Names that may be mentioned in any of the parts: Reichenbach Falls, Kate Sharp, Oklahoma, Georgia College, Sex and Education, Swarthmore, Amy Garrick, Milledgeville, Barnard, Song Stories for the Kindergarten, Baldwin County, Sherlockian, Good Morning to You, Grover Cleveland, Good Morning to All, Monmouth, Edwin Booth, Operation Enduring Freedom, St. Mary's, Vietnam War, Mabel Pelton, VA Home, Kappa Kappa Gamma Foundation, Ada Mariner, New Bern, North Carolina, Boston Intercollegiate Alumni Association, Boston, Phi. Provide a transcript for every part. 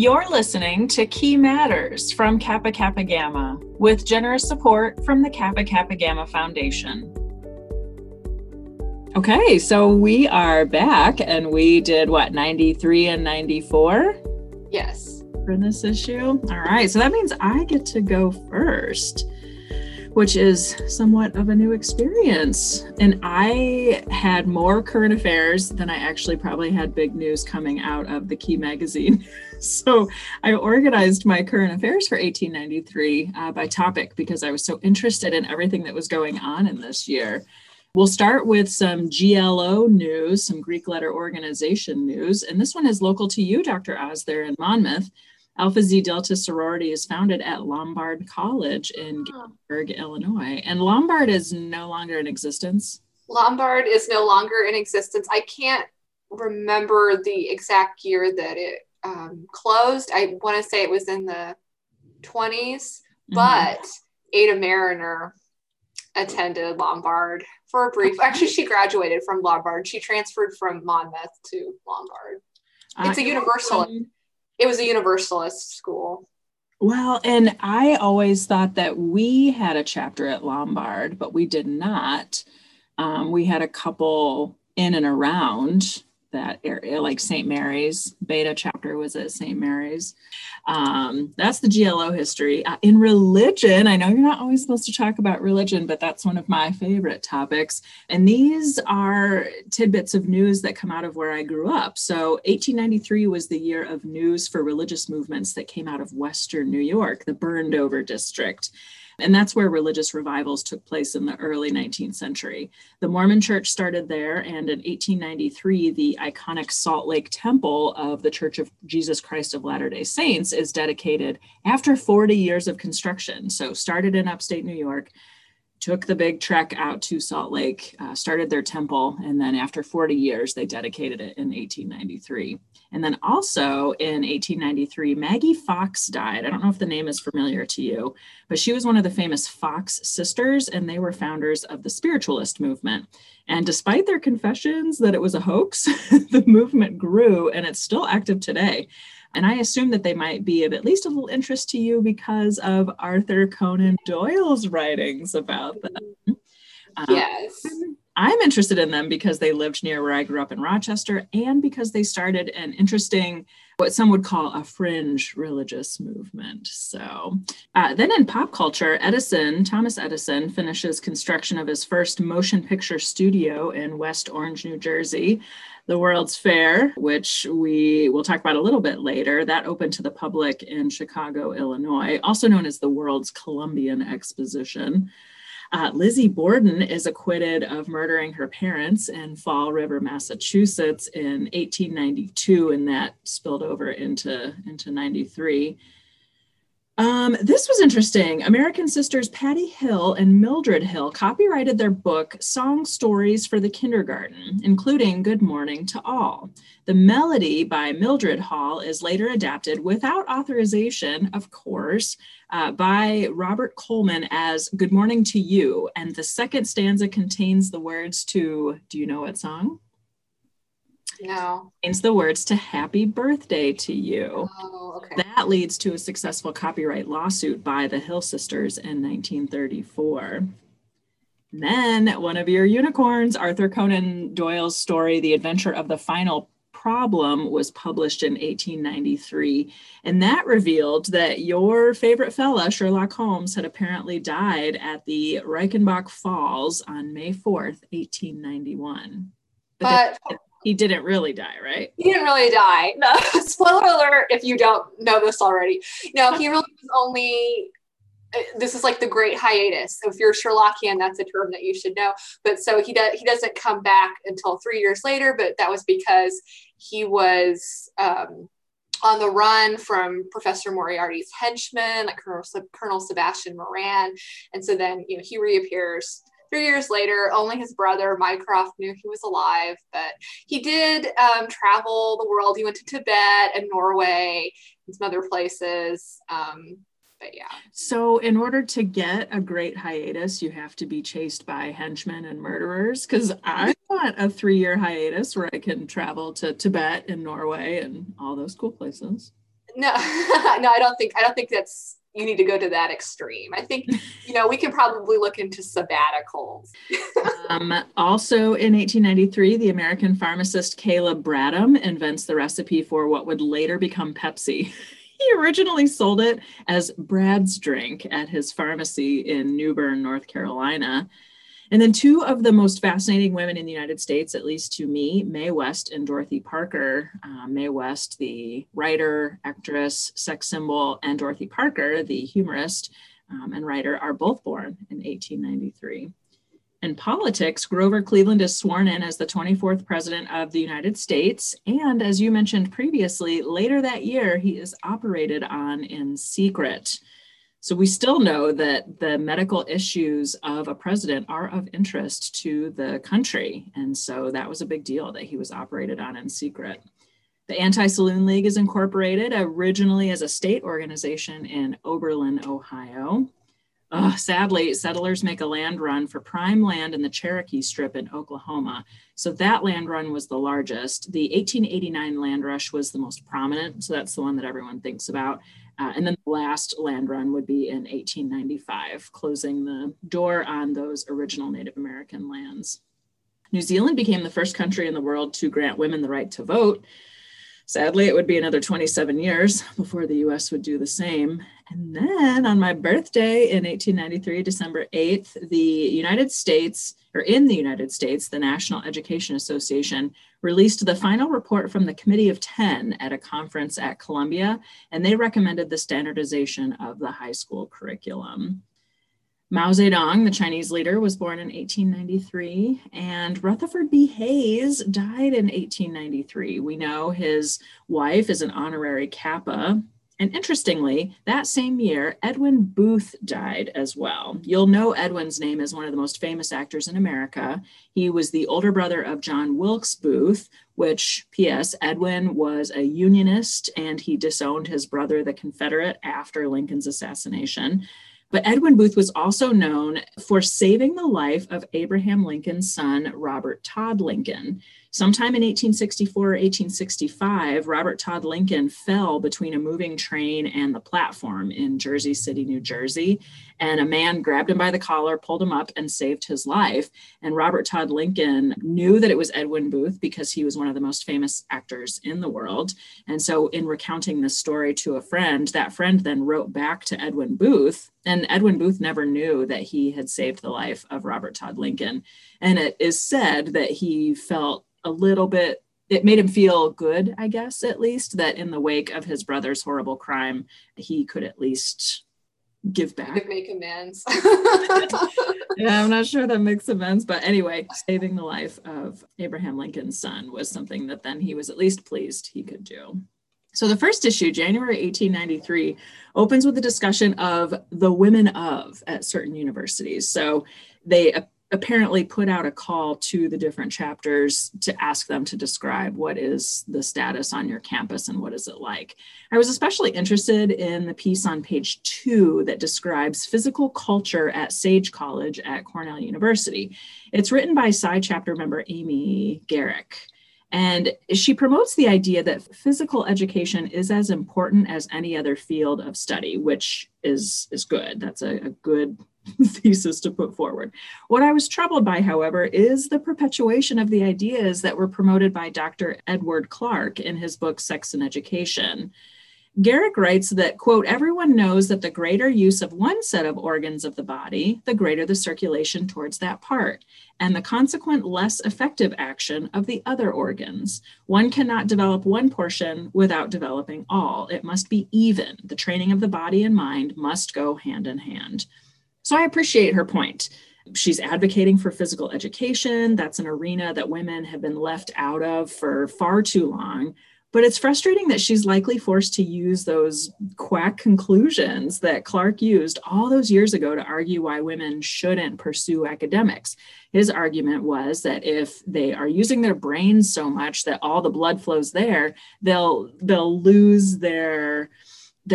You're listening to Key Matters from Kappa Kappa Gamma, with generous support from the Kappa Kappa Gamma Foundation. Okay, so we are back, and we did, 93 and 94? Yes. For this issue? All right, so that means I get to go first, which is somewhat of a new experience. And I had more current affairs than I actually probably had big news coming out of the Key magazine. So I organized my current affairs for 1893 by topic because I was so interested in everything that was going on in this year. We'll start with some GLO news, some Greek letter organization news. And this one is local to you, Dr. Oz, there in Monmouth. Alpha Z Delta sorority is founded at Lombard College in Galesburg, Illinois. And Lombard is no longer in existence. Lombard is no longer in existence. I can't remember the exact year that it closed. I want to say it was in the 20s, but Ada Mariner attended Lombard for a brief, actually she graduated from Lombard. She transferred from Monmouth to Lombard. It's a universalist. It was a universalist school. Well, and I always thought that we had a chapter at Lombard, but we did not. We had a couple in and around that area, like St. Mary's. Beta chapter was at St. Mary's. That's the GLO history. In religion, I know you're not always supposed to talk about religion, but that's one of my favorite topics. And these are tidbits of news that come out of where I grew up. So 1893 was the year of news for religious movements that came out of Western New York, the burned over district. And that's where religious revivals took place in the early 19th century. The Mormon Church started there, and in 1893, the iconic Salt Lake Temple of the Church of Jesus Christ of Latter-day Saints is dedicated after 40 years of construction. So started in upstate New York, took the big trek out to Salt Lake, started their temple, and then after 40 years, they dedicated it in 1893. And then also in 1893, Maggie Fox died. I don't know if the name is familiar to you, but she was one of the famous Fox sisters, and they were founders of the spiritualist movement. And despite their confessions that it was a hoax, the movement grew, and it's still active today. And I assume that they might be of at least a little interest to you because of Arthur Conan Doyle's writings about them. Yes. I'm interested in them because they lived near where I grew up in Rochester, and because they started an interesting, what some would call a fringe religious movement. So then in pop culture, Thomas Edison finishes construction of his first motion picture studio in West Orange, New Jersey. The World's Fair, which we will talk about a little bit later, that opened to the public in Chicago, Illinois, also known as the World's Columbian Exposition. Lizzie Borden is acquitted of murdering her parents in Fall River, Massachusetts in 1892, and that spilled over into 93. This was interesting. American sisters Patty Hill and Mildred Hill copyrighted their book, Song Stories for the Kindergarten, including Good Morning to All. The melody by Mildred Hill is later adapted without authorization, of course, by Robert Coleman as Good Morning to You. And the second stanza contains the words to, do you know what song? No. It's the words to Happy Birthday to You. Oh, okay. That leads to a successful copyright lawsuit by the Hill sisters in 1934. And then one of your unicorns, Arthur Conan Doyle's story, The Adventure of the Final Problem, was published in 1893. And that revealed that your favorite fella, Sherlock Holmes, had apparently died at the Reichenbach Falls on May 4th, 1891. But he didn't really die, right? He didn't really die. No, spoiler alert if you don't know this already. No, he really was only, this is like the great hiatus. So if you're Sherlockian, that's a term that you should know. But so he doesn't come back until 3 years later, but that was because he was on the run from Professor Moriarty's henchmen, like Colonel Sebastian Moran. And so then, you know, he reappears 3 years later. Only his brother, Mycroft, knew he was alive, but he did travel the world. He went to Tibet and Norway and some other places, but yeah. So in order to get a great hiatus, you have to be chased by henchmen and murderers, because I want a 3-year hiatus where I can travel to Tibet and Norway and all those cool places. No, no, I don't think that's, you need to go to that extreme. I think, you know, we can probably look into sabbaticals. Also in 1893, the American pharmacist Caleb Bradham invents the recipe for what would later become Pepsi. He originally sold it as Brad's Drink at his pharmacy in New Bern, North Carolina. And then two of the most fascinating women in the United States, at least to me, Mae West and Dorothy Parker. Mae West, the writer, actress, sex symbol, and Dorothy Parker, the humorist and writer, are both born in 1893. In politics, Grover Cleveland is sworn in as the 24th president of the United States. And as you mentioned previously, later that year, he is operated on in secret. So we still know that the medical issues of a president are of interest to the country. And so that was a big deal that he was operated on in secret. The Anti-Saloon League is incorporated originally as a state organization in Oberlin, Ohio. Sadly, settlers make a land run for prime land in the Cherokee Strip in Oklahoma. So that land run was the largest. The 1889 land rush was the most prominent. So that's the one that everyone thinks about. And then the last land run would be in 1895, closing the door on those original Native American lands. New Zealand became the first country in the world to grant women the right to vote. Sadly, it would be another 27 years before the US would do the same. And then on my birthday in 1893, December 8th, in the United States, the National Education Association released the final report from the Committee of 10 at a conference at Columbia, and they recommended the standardization of the high school curriculum. Mao Zedong, the Chinese leader, was born in 1893, and Rutherford B. Hayes died in 1893. We know his wife is an honorary Kappa. And interestingly, that same year, Edwin Booth died as well. You'll know Edwin's name as one of the most famous actors in America. He was the older brother of John Wilkes Booth, which, P.S., Edwin was a Unionist, and he disowned his brother, the Confederate, after Lincoln's assassination. But Edwin Booth was also known for saving the life of Abraham Lincoln's son, Robert Todd Lincoln. Sometime in 1864 or 1865, Robert Todd Lincoln fell between a moving train and the platform in Jersey City, New Jersey, and a man grabbed him by the collar, pulled him up, and saved his life. And Robert Todd Lincoln knew that it was Edwin Booth because he was one of the most famous actors in the world. And so in recounting this story to a friend, that friend then wrote back to Edwin Booth. And Edwin Booth never knew that he had saved the life of Robert Todd Lincoln. And it is said that he felt a little bit, it made him feel good, I guess, at least, that in the wake of his brother's horrible crime, he could at least give back. He could make amends. Yeah, I'm not sure that makes amends. But anyway, saving the life of Abraham Lincoln's son was something that then he was at least pleased he could do. So the first issue, January 1893, opens with a discussion of the women of at certain universities. So they apparently put out a call to the different chapters to ask them to describe what is the status on your campus and what is it like. I was especially interested in the piece on page 2 that describes physical culture at Sage College at Cornell University. It's written by Psi chapter member Amy Garrick. And she promotes the idea that physical education is as important as any other field of study, which is good. That's a good thesis to put forward. What I was troubled by, however, is the perpetuation of the ideas that were promoted by Dr. Edward Clark in his book, Sex and Education. Garrick writes that, quote, everyone knows that the greater use of one set of organs of the body, the greater the circulation towards that part, and the consequent less effective action of the other organs. One cannot develop one portion without developing all. It must be even. The training of the body and mind must go hand in hand. So I appreciate her point. She's advocating for physical education. That's an arena that women have been left out of for far too long. But it's frustrating that she's likely forced to use those quack conclusions that Clark used all those years ago to argue why women shouldn't pursue academics. His argument was that if they are using their brains so much that all the blood flows there, they'll lose their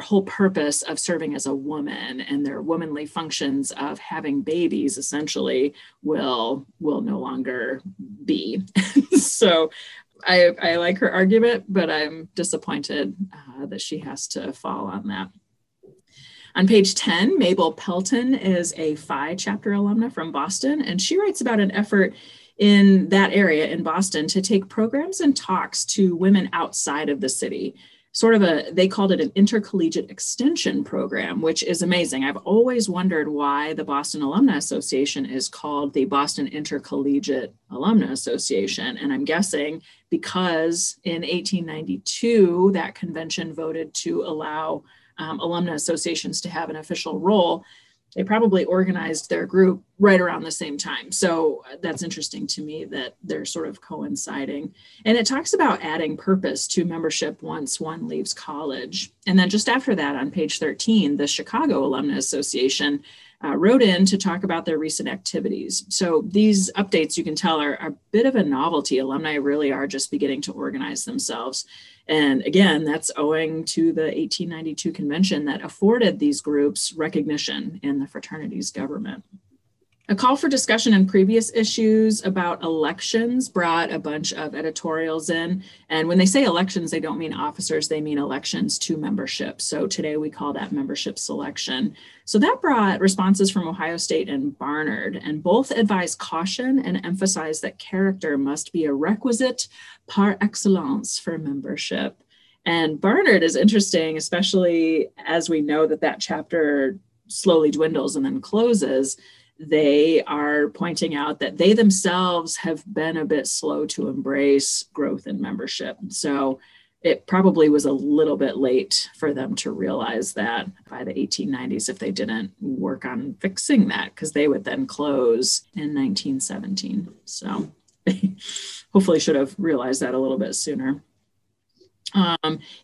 whole purpose of serving as a woman, and their womanly functions of having babies essentially will no longer be. So I like her argument, but I'm disappointed that she has to fall on that. On page 10, Mabel Pelton is a Phi chapter alumna from Boston, and she writes about an effort in that area in Boston to take programs and talks to women outside of the city. Sort of they called it an intercollegiate extension program, which is amazing. I've always wondered why the Boston Alumni Association is called the Boston Intercollegiate Alumni Association. And I'm guessing because in 1892, that convention voted to allow alumni associations to have an official role. They probably organized their group right around the same time. So that's interesting to me that they're sort of coinciding. And it talks about adding purpose to membership once one leaves college. And then just after that, on page 13, the Chicago Alumni Association wrote in to talk about their recent activities. So these updates, you can tell, are a bit of a novelty. Alumni really are just beginning to organize themselves. And again, that's owing to the 1892 convention that afforded these groups recognition in the fraternity's government. A call for discussion in previous issues about elections brought a bunch of editorials in. And when they say elections, they don't mean officers, they mean elections to membership. So today we call that membership selection. So that brought responses from Ohio State and Barnard, and both advised caution and emphasized that character must be a requisite par excellence for membership. And Barnard is interesting, especially as we know that that chapter slowly dwindles and then closes. They are pointing out that they themselves have been a bit slow to embrace growth in membership. So it probably was a little bit late for them to realize that by the 1890s if they didn't work on fixing that, because they would then close in 1917. So they hopefully should have realized that a little bit sooner.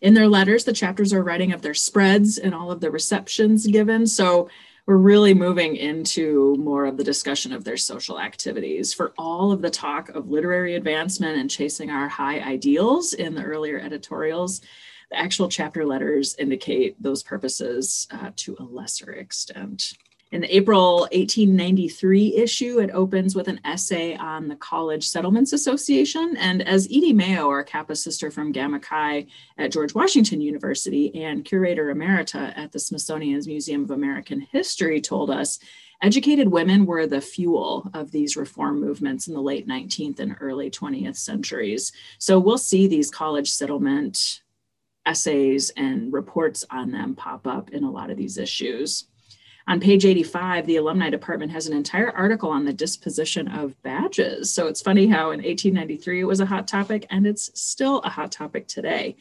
In their letters, the chapters are writing up their spreads and all of the receptions given. So we're really moving into more of the discussion of their social activities. For all of the talk of literary advancement and chasing our high ideals in the earlier editorials, the actual chapter letters indicate those purposes to a lesser extent. In the April 1893 issue, it opens with an essay on the College Settlements Association. And as Edie Mayo, our Kappa sister from Gamma Chi at George Washington University and curator emerita at the Smithsonian's Museum of American History told us, educated women were the fuel of these reform movements in the late 19th and early 20th centuries. So we'll see these college settlement essays and reports on them pop up in a lot of these issues. On page 85, the alumni department has an entire article on the disposition of badges. So it's funny how in 1893 it was a hot topic and it's still a hot topic today.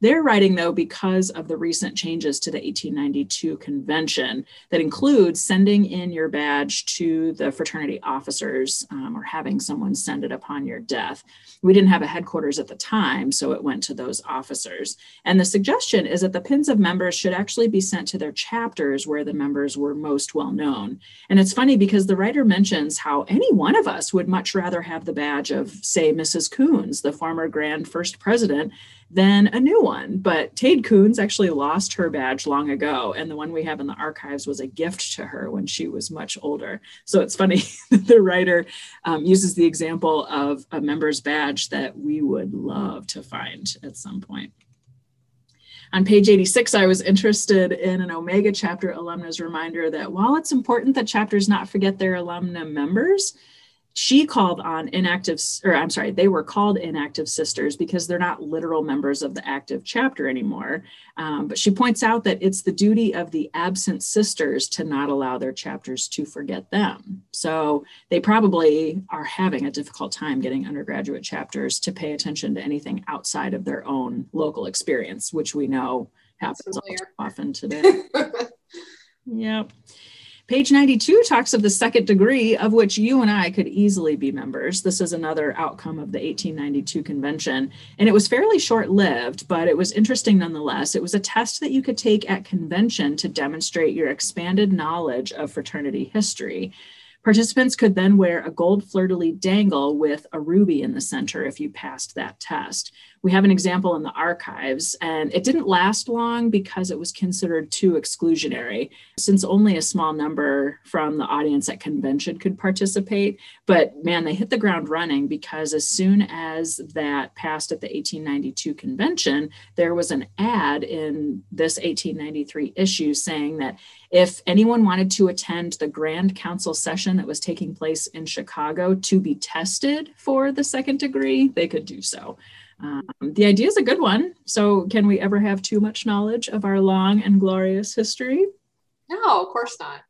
They're writing though because of the recent changes to the 1892 convention that includes sending in your badge to the fraternity officers or having someone send it upon your death. We didn't have a headquarters at the time, so it went to those officers. And the suggestion is that the pins of members should actually be sent to their chapters where the members were most well known. And it's funny because the writer mentions how any one of us would much rather have the badge of, say, Mrs. Coons, the former grand first president, than a new one. But Tade Coons actually lost her badge long ago, and the one we have in the archives was a gift to her when she was much older. So it's funny that the writer uses the example of a member's badge that we would love to find at some point. On page 86, I was interested in an Omega chapter alumna's reminder that while it's important that chapters not forget their alumna members, they were called inactive sisters because they're not literal members of the active chapter anymore. But she points out that it's the duty of the absent sisters to not allow their chapters to forget them. So they probably are having a difficult time getting undergraduate chapters to pay attention to anything outside of their own local experience, which we know happens all too often today. Yep. Page 92 talks of the second degree, of which you and I could easily be members. This is another outcome of the 1892 convention. And it was fairly short-lived, but it was interesting nonetheless. It was a test that you could take at convention to demonstrate your expanded knowledge of fraternity history. Participants could then wear a gold fleur-de-lis dangle with a ruby in the center if you passed that test. we have an example in the archives, and it didn't last long because it was considered too exclusionary, since only a small number from the audience at convention could participate. But man, they hit the ground running, because as soon as that passed at the 1892 convention, there was an ad in this 1893 issue saying that if anyone wanted to attend the Grand Council session that was taking place in Chicago to be tested for the second degree, they could do so. The idea is a good one. So can we ever have too much knowledge of our long and glorious history? No, of course not.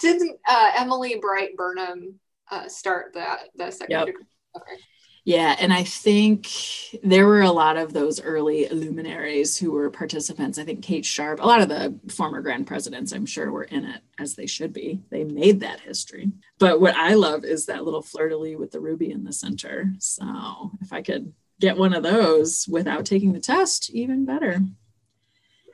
Didn't Emily Bright Burnham start the second degree? Okay. Yeah, and I think there were a lot of those early luminaries who were participants. I think Kate Sharp, a lot of the former grand presidents, I'm sure, were in it, as they should be. They made that history. But what I love is that little fleur-de-lis with the ruby in the center. So if I could get one of those without taking the test, even better.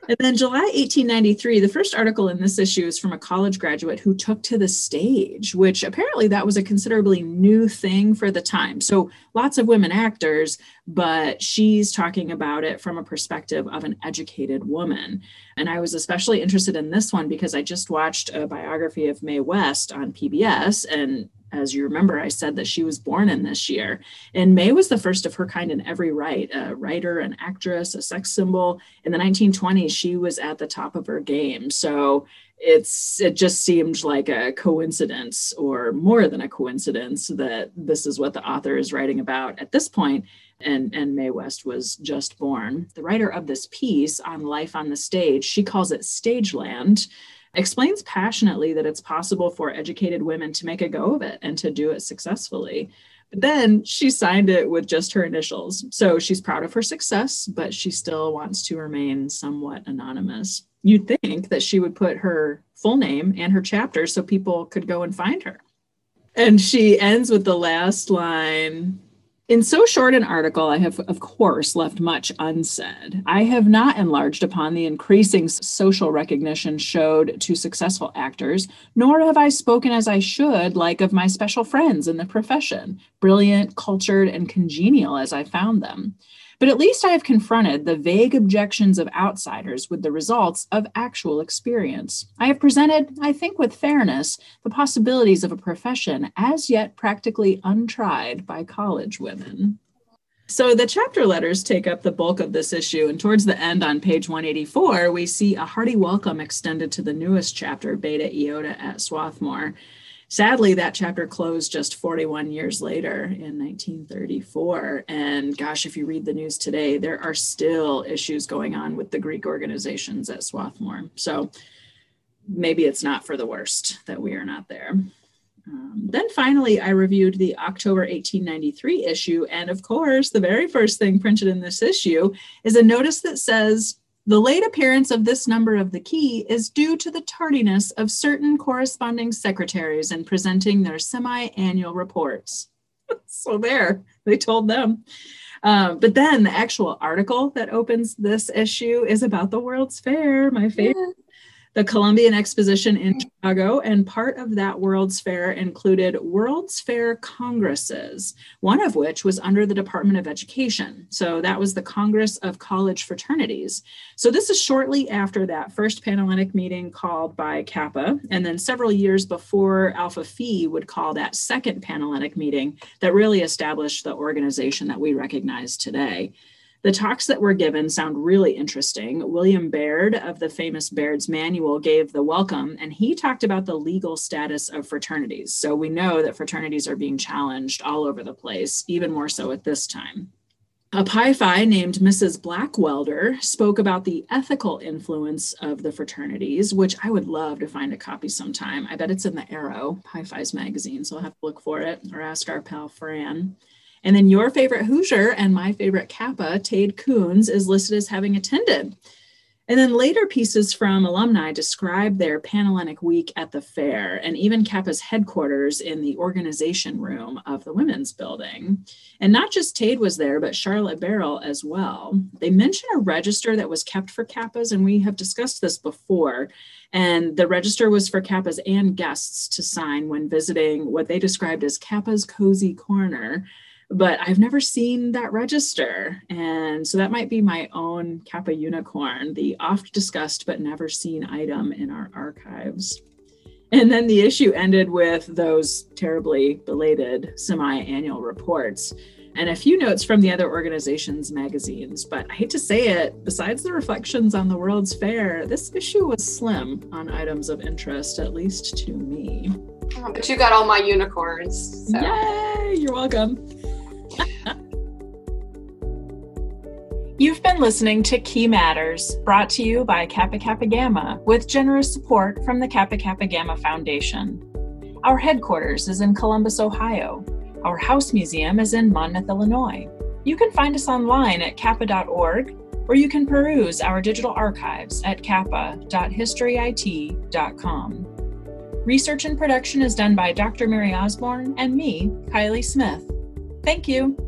And then July 1893, the first article in this issue is from a college graduate who took to the stage, which apparently that was a considerably new thing for the time. So lots of women actors, but she's talking about it from a perspective of an educated woman. And I was especially interested in this one because I just watched a biography of Mae West on PBS, and as you remember, I said that she was born in this year. And Mae was the first of her kind in every right, a writer, an actress, a sex symbol. In the 1920s, she was at the top of her game. So it just seemed like a coincidence, or more than a coincidence, that this is what the author is writing about at this point. And Mae West was just born. The writer of this piece on life on the stage, she calls it Stageland, explains passionately that it's possible for educated women to make a go of it and to do it successfully. But then she signed it with just her initials. So she's proud of her success, but she still wants to remain somewhat anonymous. You'd think that she would put her full name and her chapter so people could go and find her. And she ends with the last line, "In so short an article, I have, of course, left much unsaid. I have not enlarged upon the increasing social recognition showed to successful actors, nor have I spoken as I should, like of my special friends in the profession, brilliant, cultured, and congenial as I found them. But at least I have confronted the vague objections of outsiders with the results of actual experience. I have presented, I think with fairness, the possibilities of a profession as yet practically untried by college women." So the chapter letters take up the bulk of this issue, and towards the end on page 184, we see a hearty welcome extended to the newest chapter, Beta Iota at Swarthmore. Sadly, that chapter closed just 41 years later in 1934. And gosh, if you read the news today, there are still issues going on with the Greek organizations at Swarthmore. So maybe it's not for the worst that we are not there. Then finally, I reviewed the October 1893 issue. And of course, the very first thing printed in this issue is a notice that says, "The late appearance of this number of the key is due to the tardiness of certain corresponding secretaries in presenting their semi-annual reports." So there, they told them. But then the actual article that opens this issue is about the World's Fair, my favorite. Yeah. The Columbian Exposition in Chicago, and part of that World's Fair included World's Fair Congresses, one of which was under the Department of Education. So that was the Congress of College Fraternities. So this is shortly after that first Panhellenic meeting called by Kappa, and then several years before Alpha Phi would call that second Panhellenic meeting that really established the organization that we recognize today. The talks that were given sound really interesting. William Baird of the famous Baird's Manual gave the welcome, and he talked about the legal status of fraternities. So we know that fraternities are being challenged all over the place, even more so at this time. A Pi Phi named Mrs. Blackwelder spoke about the ethical influence of the fraternities, which I would love to find a copy sometime. I bet it's in the Arrow, Pi Phi's magazine, so I'll have to look for it or ask our pal Fran. And then your favorite Hoosier and my favorite Kappa, Tade Coons, is listed as having attended. And then later pieces from alumni describe their Panhellenic week at the fair and even Kappa's headquarters in the organization room of the women's building. And not just Tade was there, but Charlotte Barrel as well. They mention a register that was kept for Kappas, and we have discussed this before. And the register was for Kappas and guests to sign when visiting what they described as Kappa's cozy corner. But I've never seen that register. And so that might be my own Kappa unicorn, the oft discussed but never seen item in our archives. And then the issue ended with those terribly belated semi-annual reports and a few notes from the other organizations' magazines. But I hate to say it, besides the reflections on the World's Fair, this issue was slim on items of interest, at least to me. Oh, but you got all my unicorns. So. Yay, you're welcome. You've been listening to Key Matters, brought to you by Kappa Kappa Gamma, with generous support from the Kappa Kappa Gamma Foundation. Our headquarters is in Columbus, Ohio. Our house museum is in Monmouth, Illinois. You can find us online at kappa.org, or you can peruse our digital archives at kappa.historyit.com. Research and production is done by Dr. Mary Osborne and me, Kylie Smith. Thank you.